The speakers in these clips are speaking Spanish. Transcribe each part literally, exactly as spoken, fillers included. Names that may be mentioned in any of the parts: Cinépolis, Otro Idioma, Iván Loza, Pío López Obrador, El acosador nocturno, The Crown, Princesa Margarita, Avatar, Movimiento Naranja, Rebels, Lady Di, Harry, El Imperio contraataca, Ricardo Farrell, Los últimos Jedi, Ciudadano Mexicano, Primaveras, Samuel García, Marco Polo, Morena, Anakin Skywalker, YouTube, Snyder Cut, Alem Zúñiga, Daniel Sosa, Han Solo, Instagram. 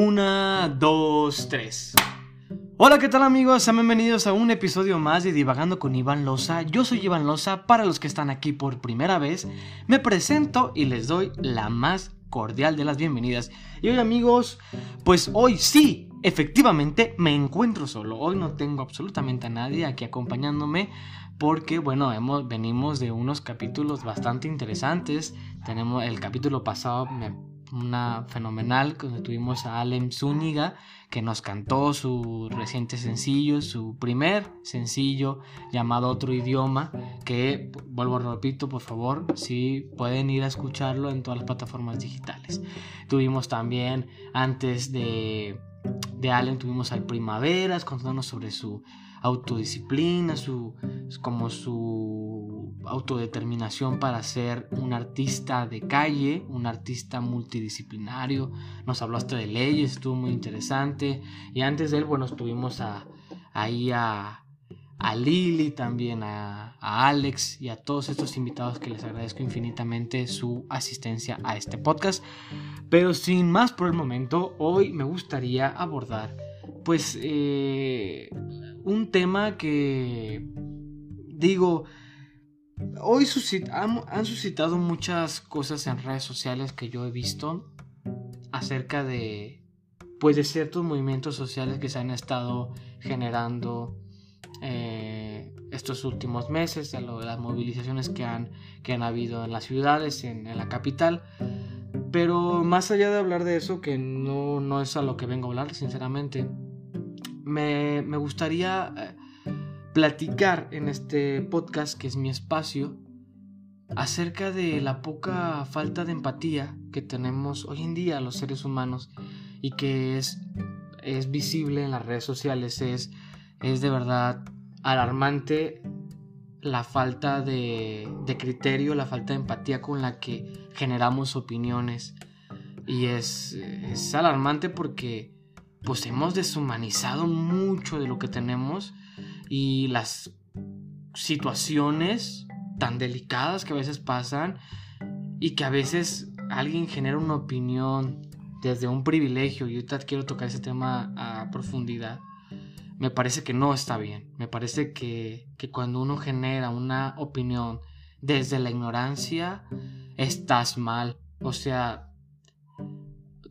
Una, dos, tres. Hola, ¿qué tal amigos? Sean bienvenidos a un episodio más de Divagando con Iván Loza. Yo soy Iván Loza, para los que están aquí por primera vez, me presento y les doy la más cordial de las bienvenidas. Y hoy amigos, pues hoy sí, efectivamente me encuentro solo. Hoy no tengo absolutamente a nadie aquí acompañándome porque, bueno, hemos, venimos de unos capítulos bastante interesantes. Tenemos el capítulo pasado... Me, una fenomenal, cuando tuvimos a Alem Zúñiga, que nos cantó su reciente sencillo, su primer sencillo llamado Otro Idioma, que, vuelvo repito, por favor, si pueden ir a escucharlo en todas las plataformas digitales. Tuvimos también, antes de, de Alem, tuvimos al Primaveras, contándonos sobre su autodisciplina, su como su autodeterminación para ser un artista de calle, un artista multidisciplinario. Nos habló hasta de leyes, estuvo muy interesante. Y antes de él, bueno, estuvimos a, ahí a, a Lili, también a, a Alex y a todos estos invitados que les agradezco infinitamente su asistencia a este podcast. Pero sin más por el momento, hoy me gustaría abordar pues eh, un tema que... Digo, hoy suscit- han, han suscitado muchas cosas en redes sociales que yo he visto acerca de, pues, de ciertos movimientos sociales que se han estado generando eh, estos últimos meses, de lo, de las movilizaciones que han, que han habido en las ciudades, en, en la capital. Pero más allá de hablar de eso, que no, no es a lo que vengo a hablar, sinceramente, me, me gustaría... Eh, platicar en este podcast, que es mi espacio, acerca de la poca falta de empatía que tenemos hoy en día los seres humanos y que es, es visible en las redes sociales. Es, es de verdad alarmante la falta de, de criterio, la falta de empatía con la que generamos opiniones, y es, es alarmante porque pues hemos deshumanizado mucho de lo que tenemos. Y las situaciones tan delicadas que a veces pasan, y que a veces alguien genera una opinión desde un privilegio, y ahorita quiero tocar ese tema a profundidad, me parece que no está bien. Me parece que, que cuando uno genera una opinión desde la ignorancia, estás mal. O sea,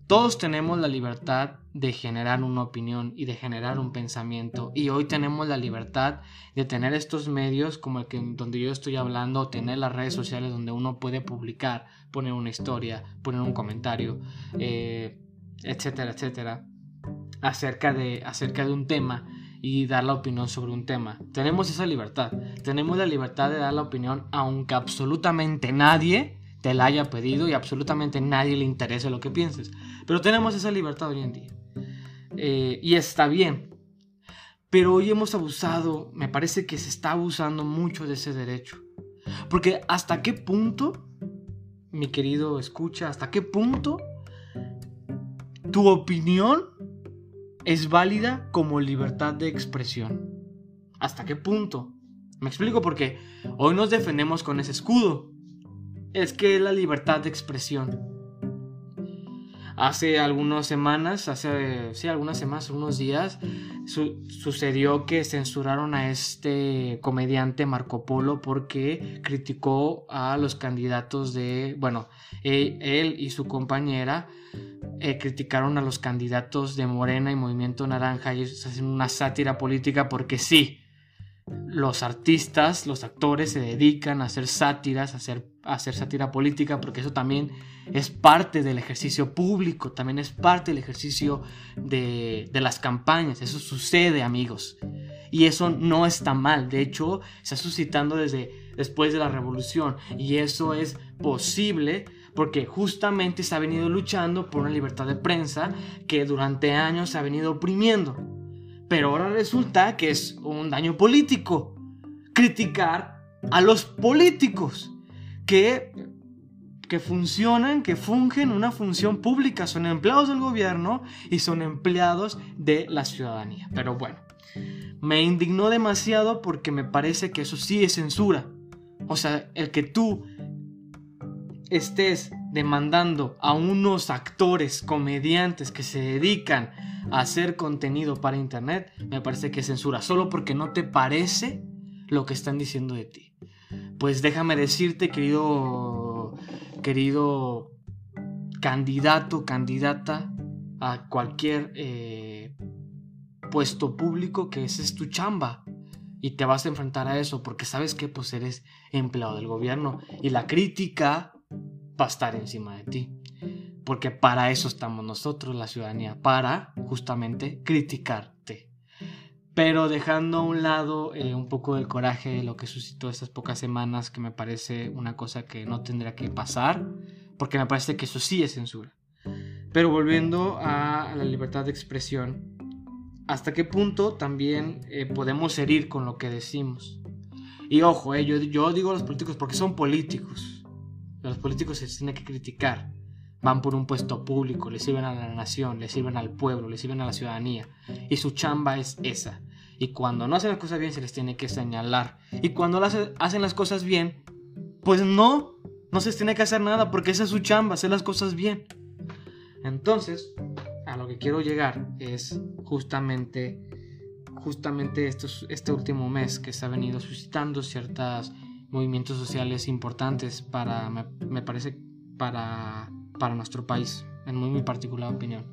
todos tenemos la libertad de generar una opinión y de generar un pensamiento, y hoy tenemos la libertad de tener estos medios como el que donde yo estoy hablando, o tener las redes sociales donde uno puede publicar, poner una historia, poner un comentario, eh, etcétera, etcétera, acerca de, acerca de un tema y dar la opinión sobre un tema. Tenemos esa libertad, tenemos la libertad de dar la opinión aunque absolutamente nadie te la haya pedido y absolutamente nadie le interese lo que pienses, pero tenemos esa libertad hoy en día. Eh, y está bien, pero hoy hemos abusado, me parece que se está abusando mucho de ese derecho, porque hasta qué punto, mi querido escucha, hasta qué punto tu opinión es válida como libertad de expresión, hasta qué punto. Me explico, porque hoy nos defendemos con ese escudo, es que es la libertad de expresión. Hace algunas semanas, hace sí, algunas semanas, unos días, su- sucedió que censuraron a este comediante Marco Polo porque criticó a los candidatos de... Bueno, eh, él y su compañera eh, criticaron a los candidatos de Morena y Movimiento Naranja. Ellos hacen una sátira política porque sí, los artistas, los actores se dedican a hacer sátiras, a hacer hacer sátira política, porque eso también es parte del ejercicio público, también es parte del ejercicio de, de las campañas. Eso sucede, amigos, y eso no está mal. De hecho, se está suscitando desde después de la revolución, y eso es posible porque justamente se ha venido luchando por una libertad de prensa que durante años se ha venido oprimiendo, pero ahora resulta que es un daño político criticar a los políticos Que, que funcionan, que fungen una función pública, son empleados del gobierno y son empleados de la ciudadanía. Pero bueno, me indignó demasiado porque me parece que eso sí es censura. O sea, el que tú estés demandando a unos actores, comediantes que se dedican a hacer contenido para internet, me parece que es censura, solo porque no te parece lo que están diciendo de ti. Pues déjame decirte, querido, querido candidato, candidata a cualquier eh, puesto público, que esa es tu chamba. Y te vas a enfrentar a eso porque sabes que pues eres empleado del gobierno y la crítica va a estar encima de ti. Porque para eso estamos nosotros, la ciudadanía, para justamente criticarte. Pero dejando a un lado eh, un poco del coraje de lo que suscitó estas pocas semanas, que me parece una cosa que no tendría que pasar, porque me parece que eso sí es censura. Pero volviendo a la libertad de expresión, ¿hasta qué punto también eh, podemos herir con lo que decimos? Y ojo, eh, yo, yo digo a los políticos porque son políticos. Los políticos se tienen que criticar. Van por un puesto público, le sirven a la nación, le sirven al pueblo, le sirven a la ciudadanía. Y su chamba es esa. Y cuando no hacen las cosas bien se les tiene que señalar. Y cuando las hacen las cosas bien, pues no, no se les tiene que hacer nada porque esa es su chamba, hacer las cosas bien. Entonces, a lo que quiero llegar es justamente, justamente estos, este último mes que se ha venido suscitando ciertos movimientos sociales importantes para, me, me parece, para, para nuestro país, en muy, muy particular opinión.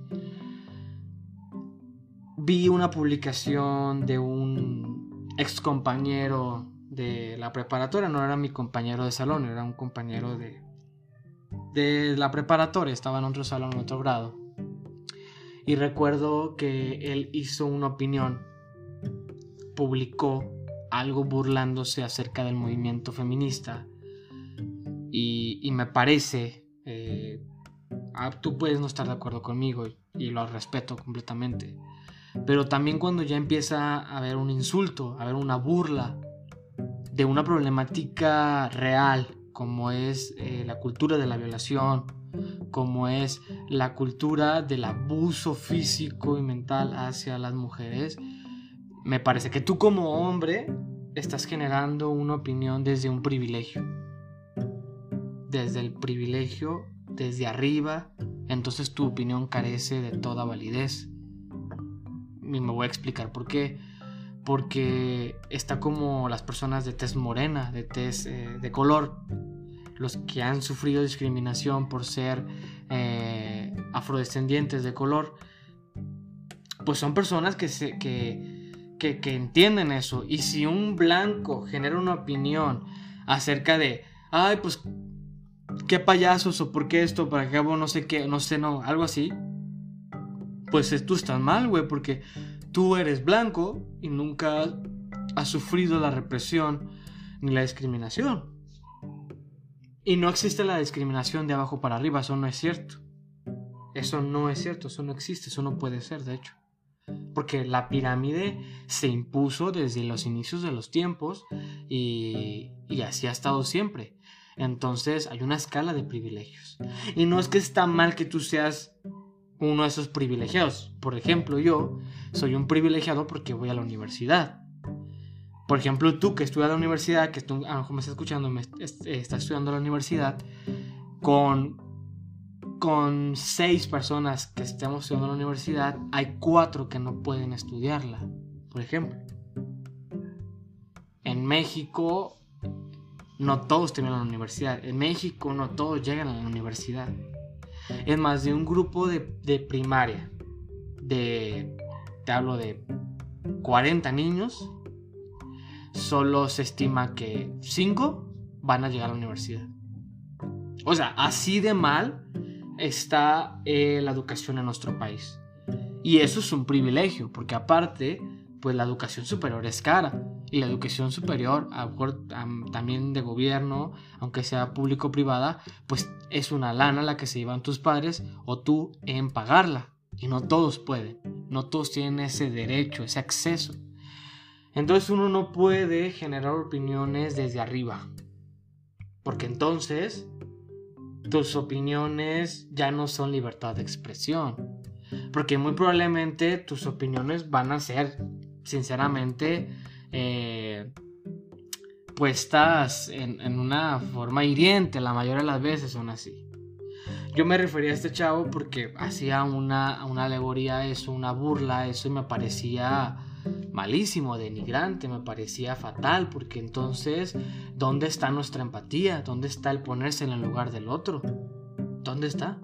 Vi una publicación de un ex compañero de la preparatoria, no era mi compañero de salón, era un compañero de, de la preparatoria, estaba en otro salón, en otro grado. Y recuerdo que él hizo una opinión, publicó algo burlándose acerca del movimiento feminista. Y, y me parece, eh, tú puedes no estar de acuerdo conmigo y, y lo respeto completamente. Pero también cuando ya empieza a haber un insulto, a haber una burla de una problemática real, como es eh, la cultura de la violación, como es la cultura del abuso físico y mental hacia las mujeres, me parece que tú como hombre estás generando una opinión desde un privilegio, desde el privilegio, desde arriba, entonces tu opinión carece de toda validez. Y me voy a explicar por qué. Porque está como las personas de tez morena, de tez eh, de color, los que han sufrido discriminación por ser eh, afrodescendientes de color, pues son personas que, se, que, que, que entienden eso. Y si un blanco genera una opinión acerca de, ay, pues, qué payasos, o por qué esto, para qué hago no sé qué, no sé, no, algo así, pues tú estás mal, güey, porque tú eres blanco y nunca has sufrido la represión ni la discriminación. Y no existe la discriminación de abajo para arriba, eso no es cierto. Eso no es cierto, eso no existe, eso no puede ser, de hecho. Porque la pirámide se impuso desde los inicios de los tiempos y, y así ha estado siempre. Entonces hay una escala de privilegios. Y no es que está mal que tú seas uno de esos privilegiados. Por ejemplo, yo soy un privilegiado porque voy a la universidad. Por ejemplo, tú que estudias a la universidad, que tú, a lo mejor me estás escuchando, me estás estudiando a la universidad, con, con seis personas que estamos estudiando a la universidad, hay cuatro que no pueden estudiarla, por ejemplo. En México, no todos terminan la universidad. En México, no todos llegan a la universidad. Es más, de un grupo de, de primaria, de, te hablo de cuarenta niños, solo se estima que cinco van a llegar a la universidad. O sea, así de mal está eh, la educación en nuestro país. Y eso es un privilegio, porque aparte, pues la educación superior es cara. Y la educación superior, a lo mejor también de gobierno, aunque sea público o privada, pues es una lana la que se llevan tus padres o tú en pagarla. Y no todos pueden, no todos tienen ese derecho, ese acceso. Entonces uno no puede generar opiniones desde arriba, porque entonces tus opiniones ya no son libertad de expresión, porque muy probablemente tus opiniones van a ser, sinceramente, eh, puestas en, en una forma hiriente, la mayoría de las veces son así. Yo me refería a este chavo porque hacía una, una alegoría a eso, una burla a eso, y me parecía malísimo, denigrante, me parecía fatal, porque entonces, ¿dónde está nuestra empatía? ¿Dónde está el ponerse en el lugar del otro? ¿Dónde está?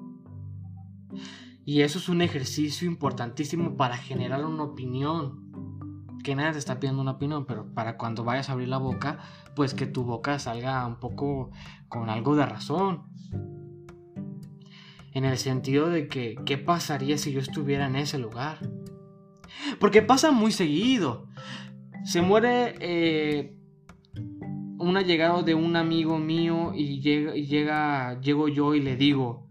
Y eso es un ejercicio importantísimo para generar una opinión. Que nadie te está pidiendo una opinión, pero para cuando vayas a abrir la boca, pues que tu boca salga un poco con algo de razón. En el sentido de que, ¿qué pasaría si yo estuviera en ese lugar? Porque pasa muy seguido. Se muere eh, un allegado de un amigo mío y, llega, y llega, llego yo y le digo,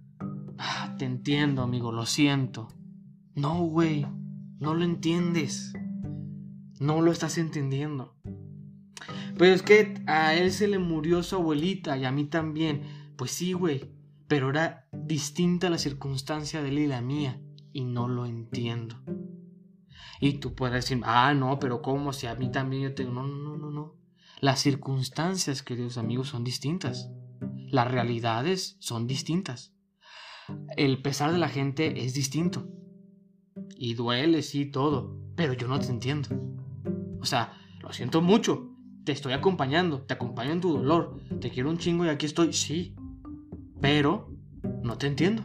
ah, te entiendo, amigo, lo siento. No, güey, no lo entiendes. No lo estás entendiendo. Pero es que a él se le murió su abuelita y a mí también. Pues sí, güey, pero era distinta la circunstancia de él y la mía, y no lo entiendo. Y tú puedes decir, ah, no, pero ¿cómo? Si a mí también yo tengo... No, no, no, no. Las circunstancias, queridos amigos, son distintas. Las realidades son distintas. El pesar de la gente es distinto. Y duele, sí, todo. Pero yo no te entiendo. O sea, lo siento mucho, te estoy acompañando, te acompaño en tu dolor, te quiero un chingo y aquí estoy, sí, pero no te entiendo.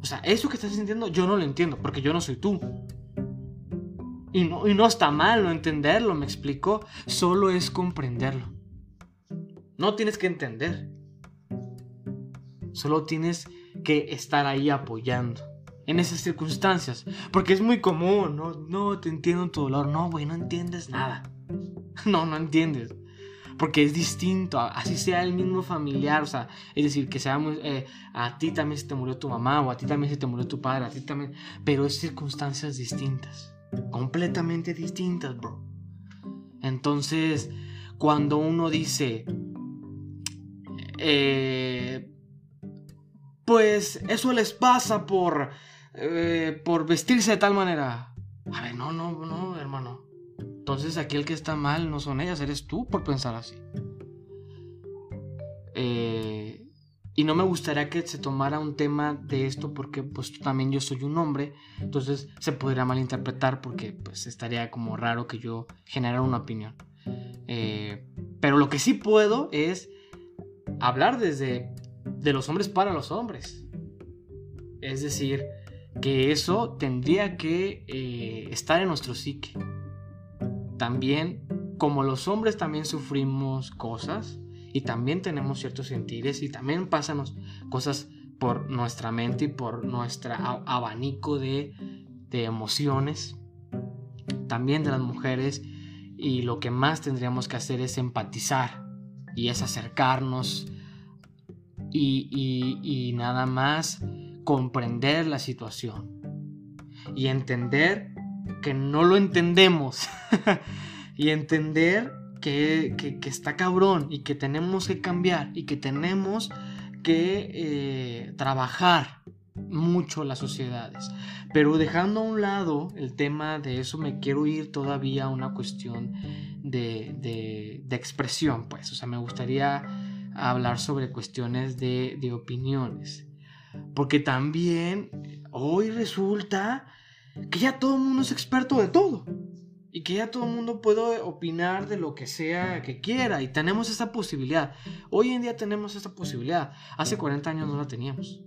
O sea, eso que estás sintiendo yo no lo entiendo, porque yo no soy tú. Y no, y no está mal no entenderlo, me explicó, solo es comprenderlo. No tienes que entender, solo tienes que estar ahí apoyando. En esas circunstancias, porque es muy común, no, no te entiendo tu dolor, no, güey, no entiendes nada, no, no entiendes, porque es distinto, así sea el mismo familiar, o sea, es decir, que sea muy, eh, a ti también se te murió tu mamá, o a ti también se te murió tu padre, a ti también, pero es circunstancias distintas, completamente distintas, bro. Entonces, cuando uno dice, eh, pues eso les pasa por eh, por vestirse de tal manera. A ver, no, no, no, hermano. Entonces aquí el que está mal no son ellas, eres tú por pensar así. Eh, y no me gustaría que se tomara un tema de esto porque pues también yo soy un hombre. Entonces se podría malinterpretar porque pues estaría como raro que yo generara una opinión. Eh, pero lo que sí puedo es hablar desde... de los hombres para los hombres. Es decir, que eso tendría que eh, estar en nuestro psique. También, como los hombres también sufrimos cosas y también tenemos ciertos sentires y también pasan cosas por nuestra mente y por nuestro abanico de, de emociones, también de las mujeres, y lo que más tendríamos que hacer es empatizar y es acercarnos Y, y, y nada más comprender la situación y entender que no lo entendemos y entender que, que, que está cabrón y que tenemos que cambiar y que tenemos que eh, trabajar mucho las sociedades. Pero dejando a un lado el tema de eso, me quiero ir todavía a una cuestión de, de, de expresión, pues, o sea, me gustaría a hablar sobre cuestiones de, de opiniones, porque también hoy resulta que ya todo el mundo es experto de todo y que ya todo el mundo puede opinar de lo que sea que quiera, y tenemos esa posibilidad. Hoy en día tenemos esa posibilidad. Hace cuarenta años no la teníamos,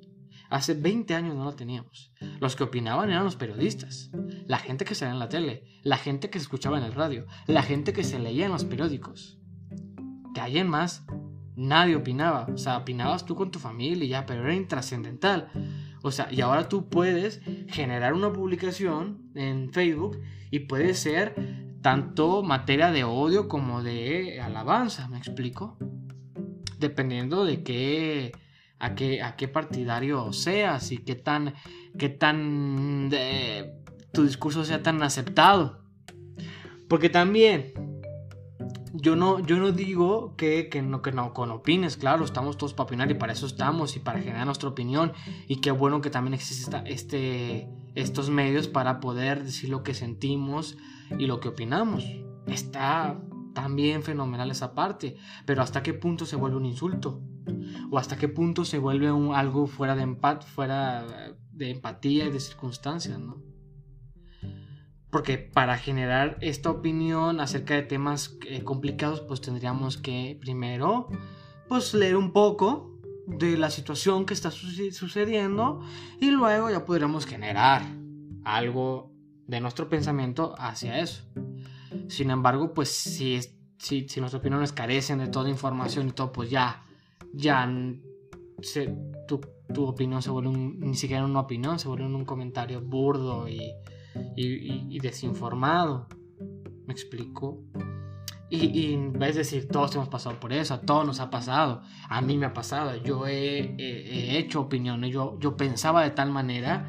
hace veinte años no la teníamos. Los que opinaban eran los periodistas, la gente que salía en la tele, la gente que se escuchaba en el radio, la gente que se leía en los periódicos. De ahí en más nadie opinaba, o sea, opinabas tú con tu familia y ya, pero era intrascendental. O sea, y ahora tú puedes generar una publicación en Facebook y puede ser tanto materia de odio como de alabanza, ¿me explico? Dependiendo de qué, a qué, a qué partidario seas y qué tan, qué tan de, tu discurso sea tan aceptado. Porque también... Yo no, yo no digo que, que, no, que no con opines, claro, estamos todos para opinar y para eso estamos y para generar nuestra opinión, y qué bueno que también existen este, estos medios para poder decir lo que sentimos y lo que opinamos. Está también fenomenal esa parte, pero ¿hasta qué punto se vuelve un insulto? ¿O hasta qué punto se vuelve un, algo fuera de, empat, fuera de empatía y de circunstancias, ¿no? Porque para generar esta opinión acerca de temas eh, complicados, pues tendríamos que primero pues leer un poco de la situación que está su- sucediendo y luego ya podremos generar algo de nuestro pensamiento hacia eso. Sin embargo, pues si, es, si, si nuestras opiniones carecen de toda información y todo, pues ya, ya se, tu, tu opinión se vuelve un, ni siquiera una opinión, se vuelve un comentario burdo y, y, y, y desinformado. ¿Me explico? Y, y es decir, todos hemos pasado por eso, a todos nos ha pasado, a mí me ha pasado, yo he, he, he hecho opiniones, yo, yo pensaba de tal manera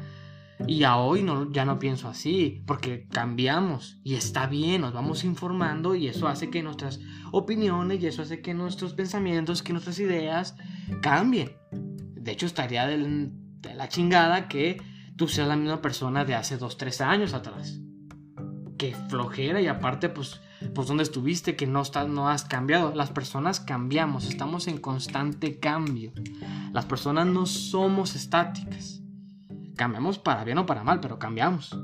y a hoy no, ya no pienso así, porque cambiamos y está bien, nos vamos informando y eso hace que nuestras opiniones y eso hace que nuestros pensamientos, que nuestras ideas cambien. De hecho, estaría de la chingada que tú seas la misma persona de hace dos, tres años atrás. Qué flojera. Y aparte pues, pues ¿dónde estuviste? Que no, estás, no has cambiado. Las personas cambiamos, estamos en constante cambio. Las personas no somos estáticas. Cambiamos para bien o para mal, pero cambiamos.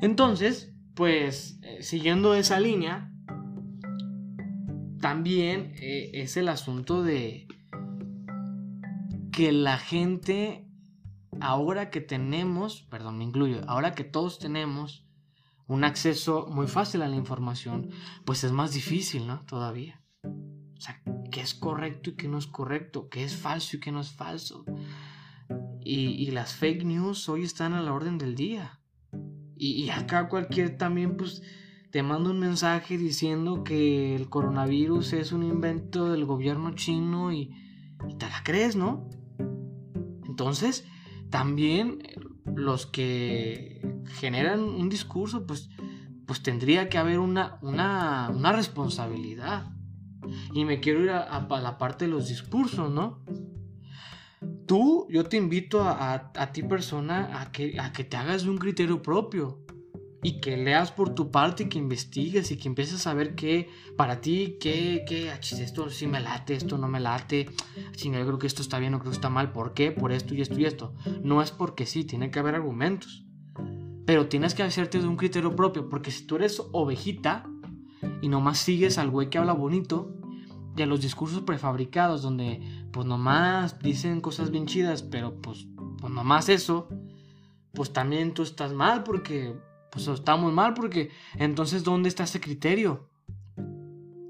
Entonces, pues eh, siguiendo esa línea, también eh, es el asunto de que la gente, ahora que tenemos, perdón, me incluyo, ahora que todos tenemos un acceso muy fácil a la información, pues es más difícil, ¿no? Todavía. O sea, qué es correcto y qué no es correcto, qué es falso y qué no es falso. Y, y las fake news hoy están a la orden del día. Y, y acá cualquier también, pues, te manda un mensaje diciendo que el coronavirus es un invento del gobierno chino y, y te la crees, ¿no? Entonces, también los que generan un discurso, pues, pues tendría que haber una, una, una responsabilidad. Y me quiero ir a, a la parte de los discursos, ¿no? Tú, yo te invito a, a, a ti persona a que, a que te hagas un criterio propio y que leas por tu parte y que investigues y que empieces a ver qué para ti, qué, qué, esto sí me late, esto no me late, si yo creo que esto está bien o creo que está mal, ¿por qué? Por esto y esto y esto. No es porque sí, tiene que haber argumentos. Pero tienes que hacerte de un criterio propio, porque si tú eres ovejita y nomás sigues al güey que habla bonito y a los discursos prefabricados donde pues nomás dicen cosas bien chidas, pero pues, pues nomás eso, pues también tú estás mal porque, pues estamos mal porque, entonces ¿dónde está ese criterio?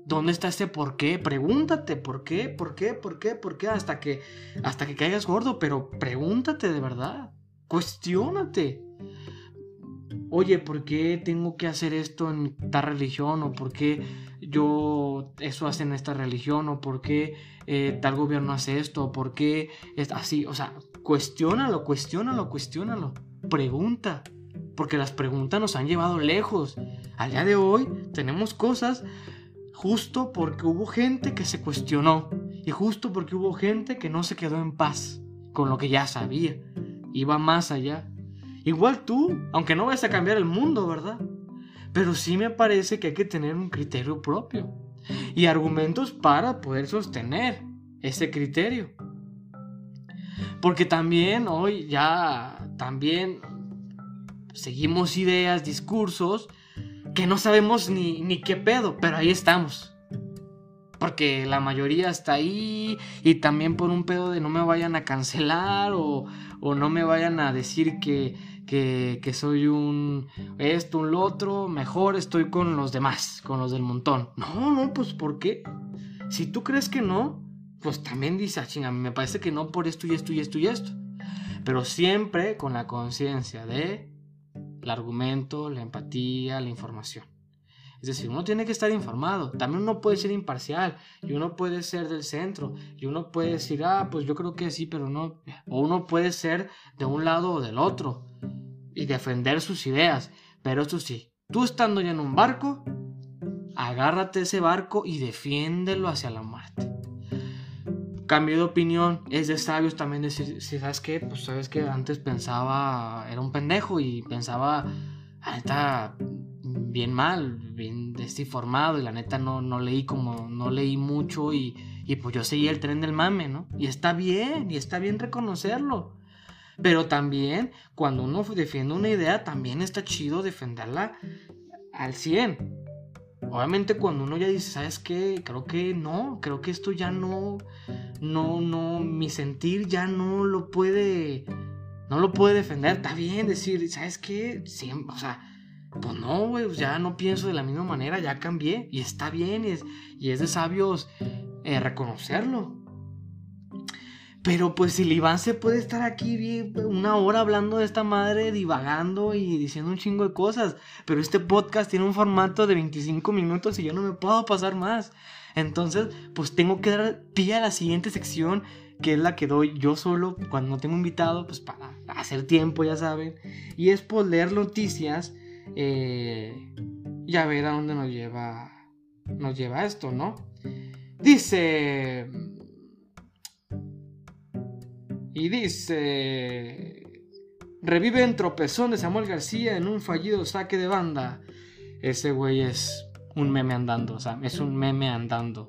¿Dónde está ese por qué? Pregúntate por qué, por qué, por qué, por qué, hasta que, hasta que caigas gordo, pero pregúntate de verdad, cuestiónate. Oye, ¿por qué tengo que hacer esto en tal religión? ¿O por qué yo eso hace en esta religión? ¿O por qué eh, tal gobierno hace esto? ¿O por qué es así? O sea, cuestiónalo, cuestiónalo, cuestiónalo. Pregunta. Porque las preguntas nos han llevado lejos. Al día de hoy tenemos cosas justo porque hubo gente que se cuestionó. Y justo porque hubo gente que no se quedó en paz con lo que ya sabía. Iba más allá. Igual tú, aunque no vayas a cambiar el mundo, ¿verdad? Pero sí me parece que hay que tener un criterio propio y argumentos para poder sostener ese criterio. Porque también hoy ya también seguimos ideas, discursos que no sabemos ni, ni qué pedo, pero ahí estamos. Porque la mayoría está ahí y también por un pedo de no me vayan a cancelar o, o no me vayan a decir que, que, que soy un esto, un lo otro, mejor estoy con los demás, con los del montón. No, no, pues ¿por qué? Si tú crees que no, pues también dices, ah, chinga, me parece que no por esto y esto y esto y esto. Pero siempre con la conciencia de el argumento, la empatía, la información. Es decir, uno tiene que estar informado, también uno puede ser imparcial, y uno puede ser del centro, y uno puede decir, ah, pues yo creo que sí, pero no, o uno puede ser de un lado o del otro, y defender sus ideas, pero eso sí, tú estando ya en un barco, agárrate ese barco y defiéndelo hacia la muerte. Cambio de opinión, es de sabios también decir, si sabes qué, pues sabes que antes pensaba, era un pendejo, y pensaba, ahorita bien mal, bien desinformado, y la neta no, no leí como, no leí mucho, y, y pues yo seguí el tren del mame, ¿no? Y está bien, y está bien reconocerlo. Pero también, cuando uno defiende una idea, también está chido defenderla al cien. Obviamente cuando uno ya dice, ¿sabes qué? Creo que no, creo que esto ya no, no, no, mi sentir ya no lo puede, no lo puede defender. Está bien decir, ¿sabes qué? Sí, o sea, pues no, güey, ya no pienso de la misma manera, ya cambié. Y está bien, y es, y es de sabios eh, reconocerlo. Pero pues si el Iván se puede estar aquí una hora hablando de esta madre, divagando y diciendo un chingo de cosas, pero este podcast tiene un formato de veinticinco minutos y yo no me puedo pasar más. Entonces, pues tengo que dar pie a la siguiente sección, que es la que doy yo solo cuando no tengo invitado, pues para hacer tiempo, ya saben. Y es por leer noticias eh, y a ver a dónde nos lleva, nos lleva esto, ¿no? Dice... Y dice... Reviven tropezón de Samuel García en un fallido saque de banda. Ese güey es un meme andando, o sea, es un meme andando.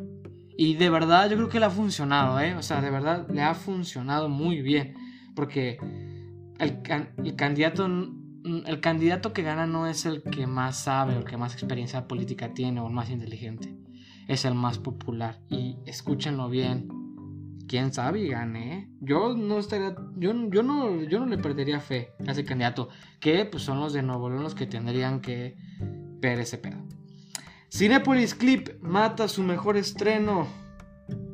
Y de verdad yo creo que le ha funcionado, ¿eh? O sea, de verdad le ha funcionado muy bien. Porque el, can- el candidato... El candidato que gana no es el que más sabe, o el que más experiencia política tiene, o el más inteligente. Es el más popular. Y escúchenlo bien. Quién sabe y gane, ¿eh? Yo no estaría, yo, yo no, yo no le perdería fe a ese candidato, que pues son los de Nuevo León los que tendrían que ver ese pedo. Cinépolis Clip mata su mejor estreno.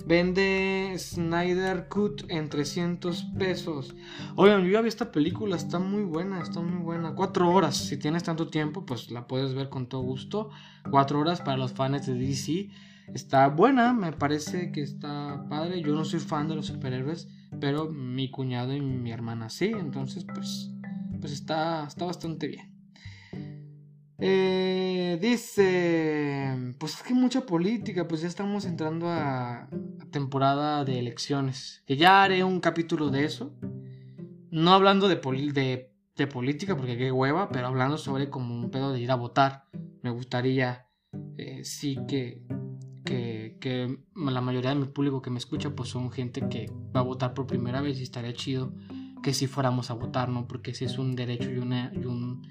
Vende Snyder Cut en trescientos pesos. Oigan, yo ya vi esta película, está muy buena, está muy buena. Cuatro horas, si tienes tanto tiempo, pues la puedes ver con todo gusto. Cuatro horas para los fans de D C. Está buena, me parece que está padre. Yo no soy fan de los superhéroes, pero mi cuñado y mi hermana sí. Entonces pues, pues está, está bastante bien. eh, Dice, pues es que mucha política, pues ya estamos entrando a temporada de elecciones, que ya haré un capítulo de eso. No hablando de, poli- de, de política, porque qué hueva, pero hablando sobre como un pedo de ir a votar. Me gustaría eh, sí que Que, que la mayoría de mi público que me escucha pues son gente que va a votar por primera vez, y estaría chido que si fuéramos a votar, ¿no? Porque si es un derecho y una y un,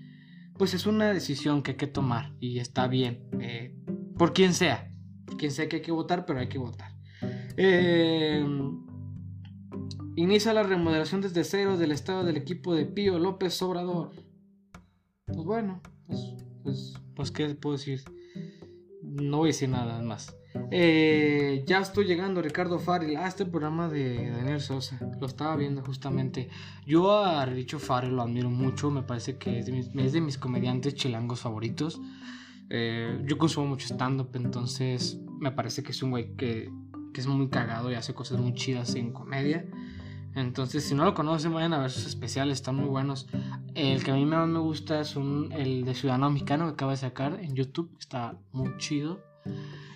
pues es una decisión que hay que tomar, y está bien, eh, por quien sea, por quien sea que hay que votar, pero hay que votar. Eh, inicia la remodelación desde cero del estado del equipo de Pío López Obrador. Pues bueno, pues, pues, pues qué puedo decir, no voy a decir nada más. Eh, ya estoy llegando, Ricardo Farrell. Ah, este programa de Daniel Sosa lo estaba viendo justamente. Yo a Richo Farrell lo admiro mucho. Me parece que es de mis, es de mis comediantes chilangos favoritos. eh, Yo consumo mucho stand-up, entonces me parece que es un güey que, que es muy cagado y hace cosas muy chidas en comedia. Entonces, si no lo conocen, vayan a ver sus especiales, están muy buenos. El que a mí más me gusta es un, el de Ciudadano Mexicano, que acaba de sacar en YouTube, está muy chido.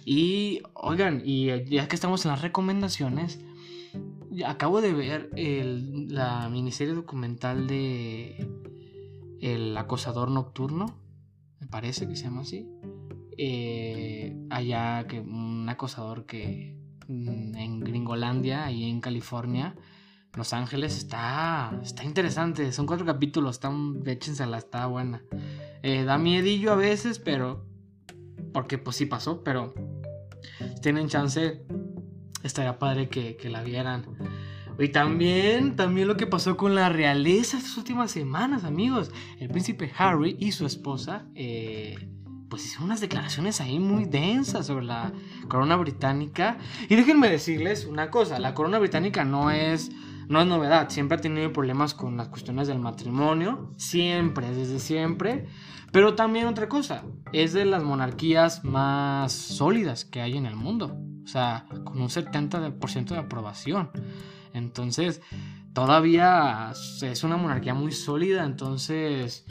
Y oigan, y ya que estamos en las recomendaciones, acabo de ver el, la miniserie documental de El acosador nocturno, me parece que se llama así. Eh, allá que un acosador que en Gringolandia, ahí en California, Los Ángeles, está, está interesante. Son cuatro capítulos, están, échensela, está buena. Eh, da miedillo a veces, pero porque pues sí pasó, pero si tienen chance, estaría padre que, que la vieran. Y también, también lo que pasó con la realeza estas últimas semanas, amigos. El príncipe Harry y su esposa, eh, pues hicieron unas declaraciones ahí muy densas sobre la corona británica. Y déjenme decirles una cosa, la corona británica no es... no es novedad, siempre ha tenido problemas con las cuestiones del matrimonio, siempre, desde siempre. Pero también otra cosa, es de las monarquías más sólidas que hay en el mundo, o sea, con un setenta por ciento de aprobación. Entonces, todavía es una monarquía muy sólida, entonces,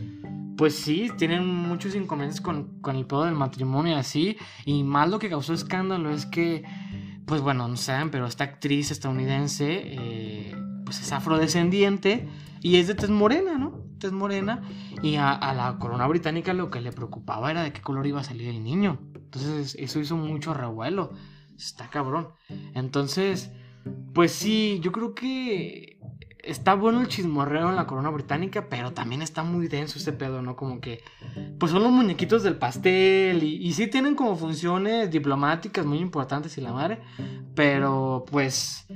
pues sí, tienen muchos inconvenientes con, con el pedo del matrimonio y así. Y más lo que causó escándalo es que, pues bueno, no saben, pero esta actriz estadounidense, eh, pues es afrodescendiente y es de tez morena, ¿no? es morena, y a, a la corona británica lo que le preocupaba era de qué color iba a salir el niño. Entonces eso hizo mucho revuelo. Está cabrón. Entonces, pues sí, yo creo que está bueno el chismorreo en la corona británica, pero también está muy denso ese pedo, ¿no? Como que, pues son los muñequitos del pastel, y, y sí tienen como funciones diplomáticas muy importantes y la madre, pero pues,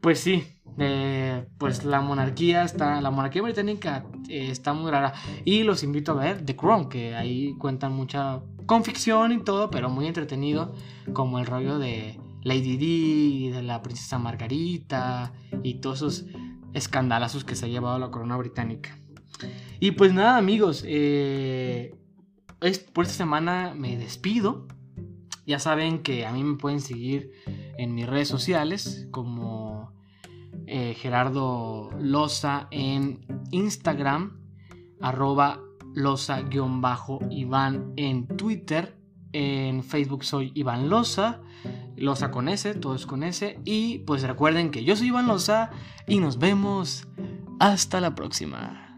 pues sí. Eh, pues la monarquía está, la monarquía británica eh, está muy rara, y los invito a ver The Crown, que ahí cuentan mucha con ficción y todo, pero muy entretenido, como el rollo de Lady Di, de la Princesa Margarita y todos esos escandalazos que se ha llevado la corona británica. Y pues nada, amigos, eh, es, por esta semana me despido. Ya saben que a mí me pueden seguir en mis redes sociales como Eh, Gerardo Loza en Instagram, arroba Loza-Iván en Twitter, en Facebook soy Iván Loza, Loza con S, todo es con S, y pues recuerden que yo soy Iván Loza y nos vemos hasta la próxima.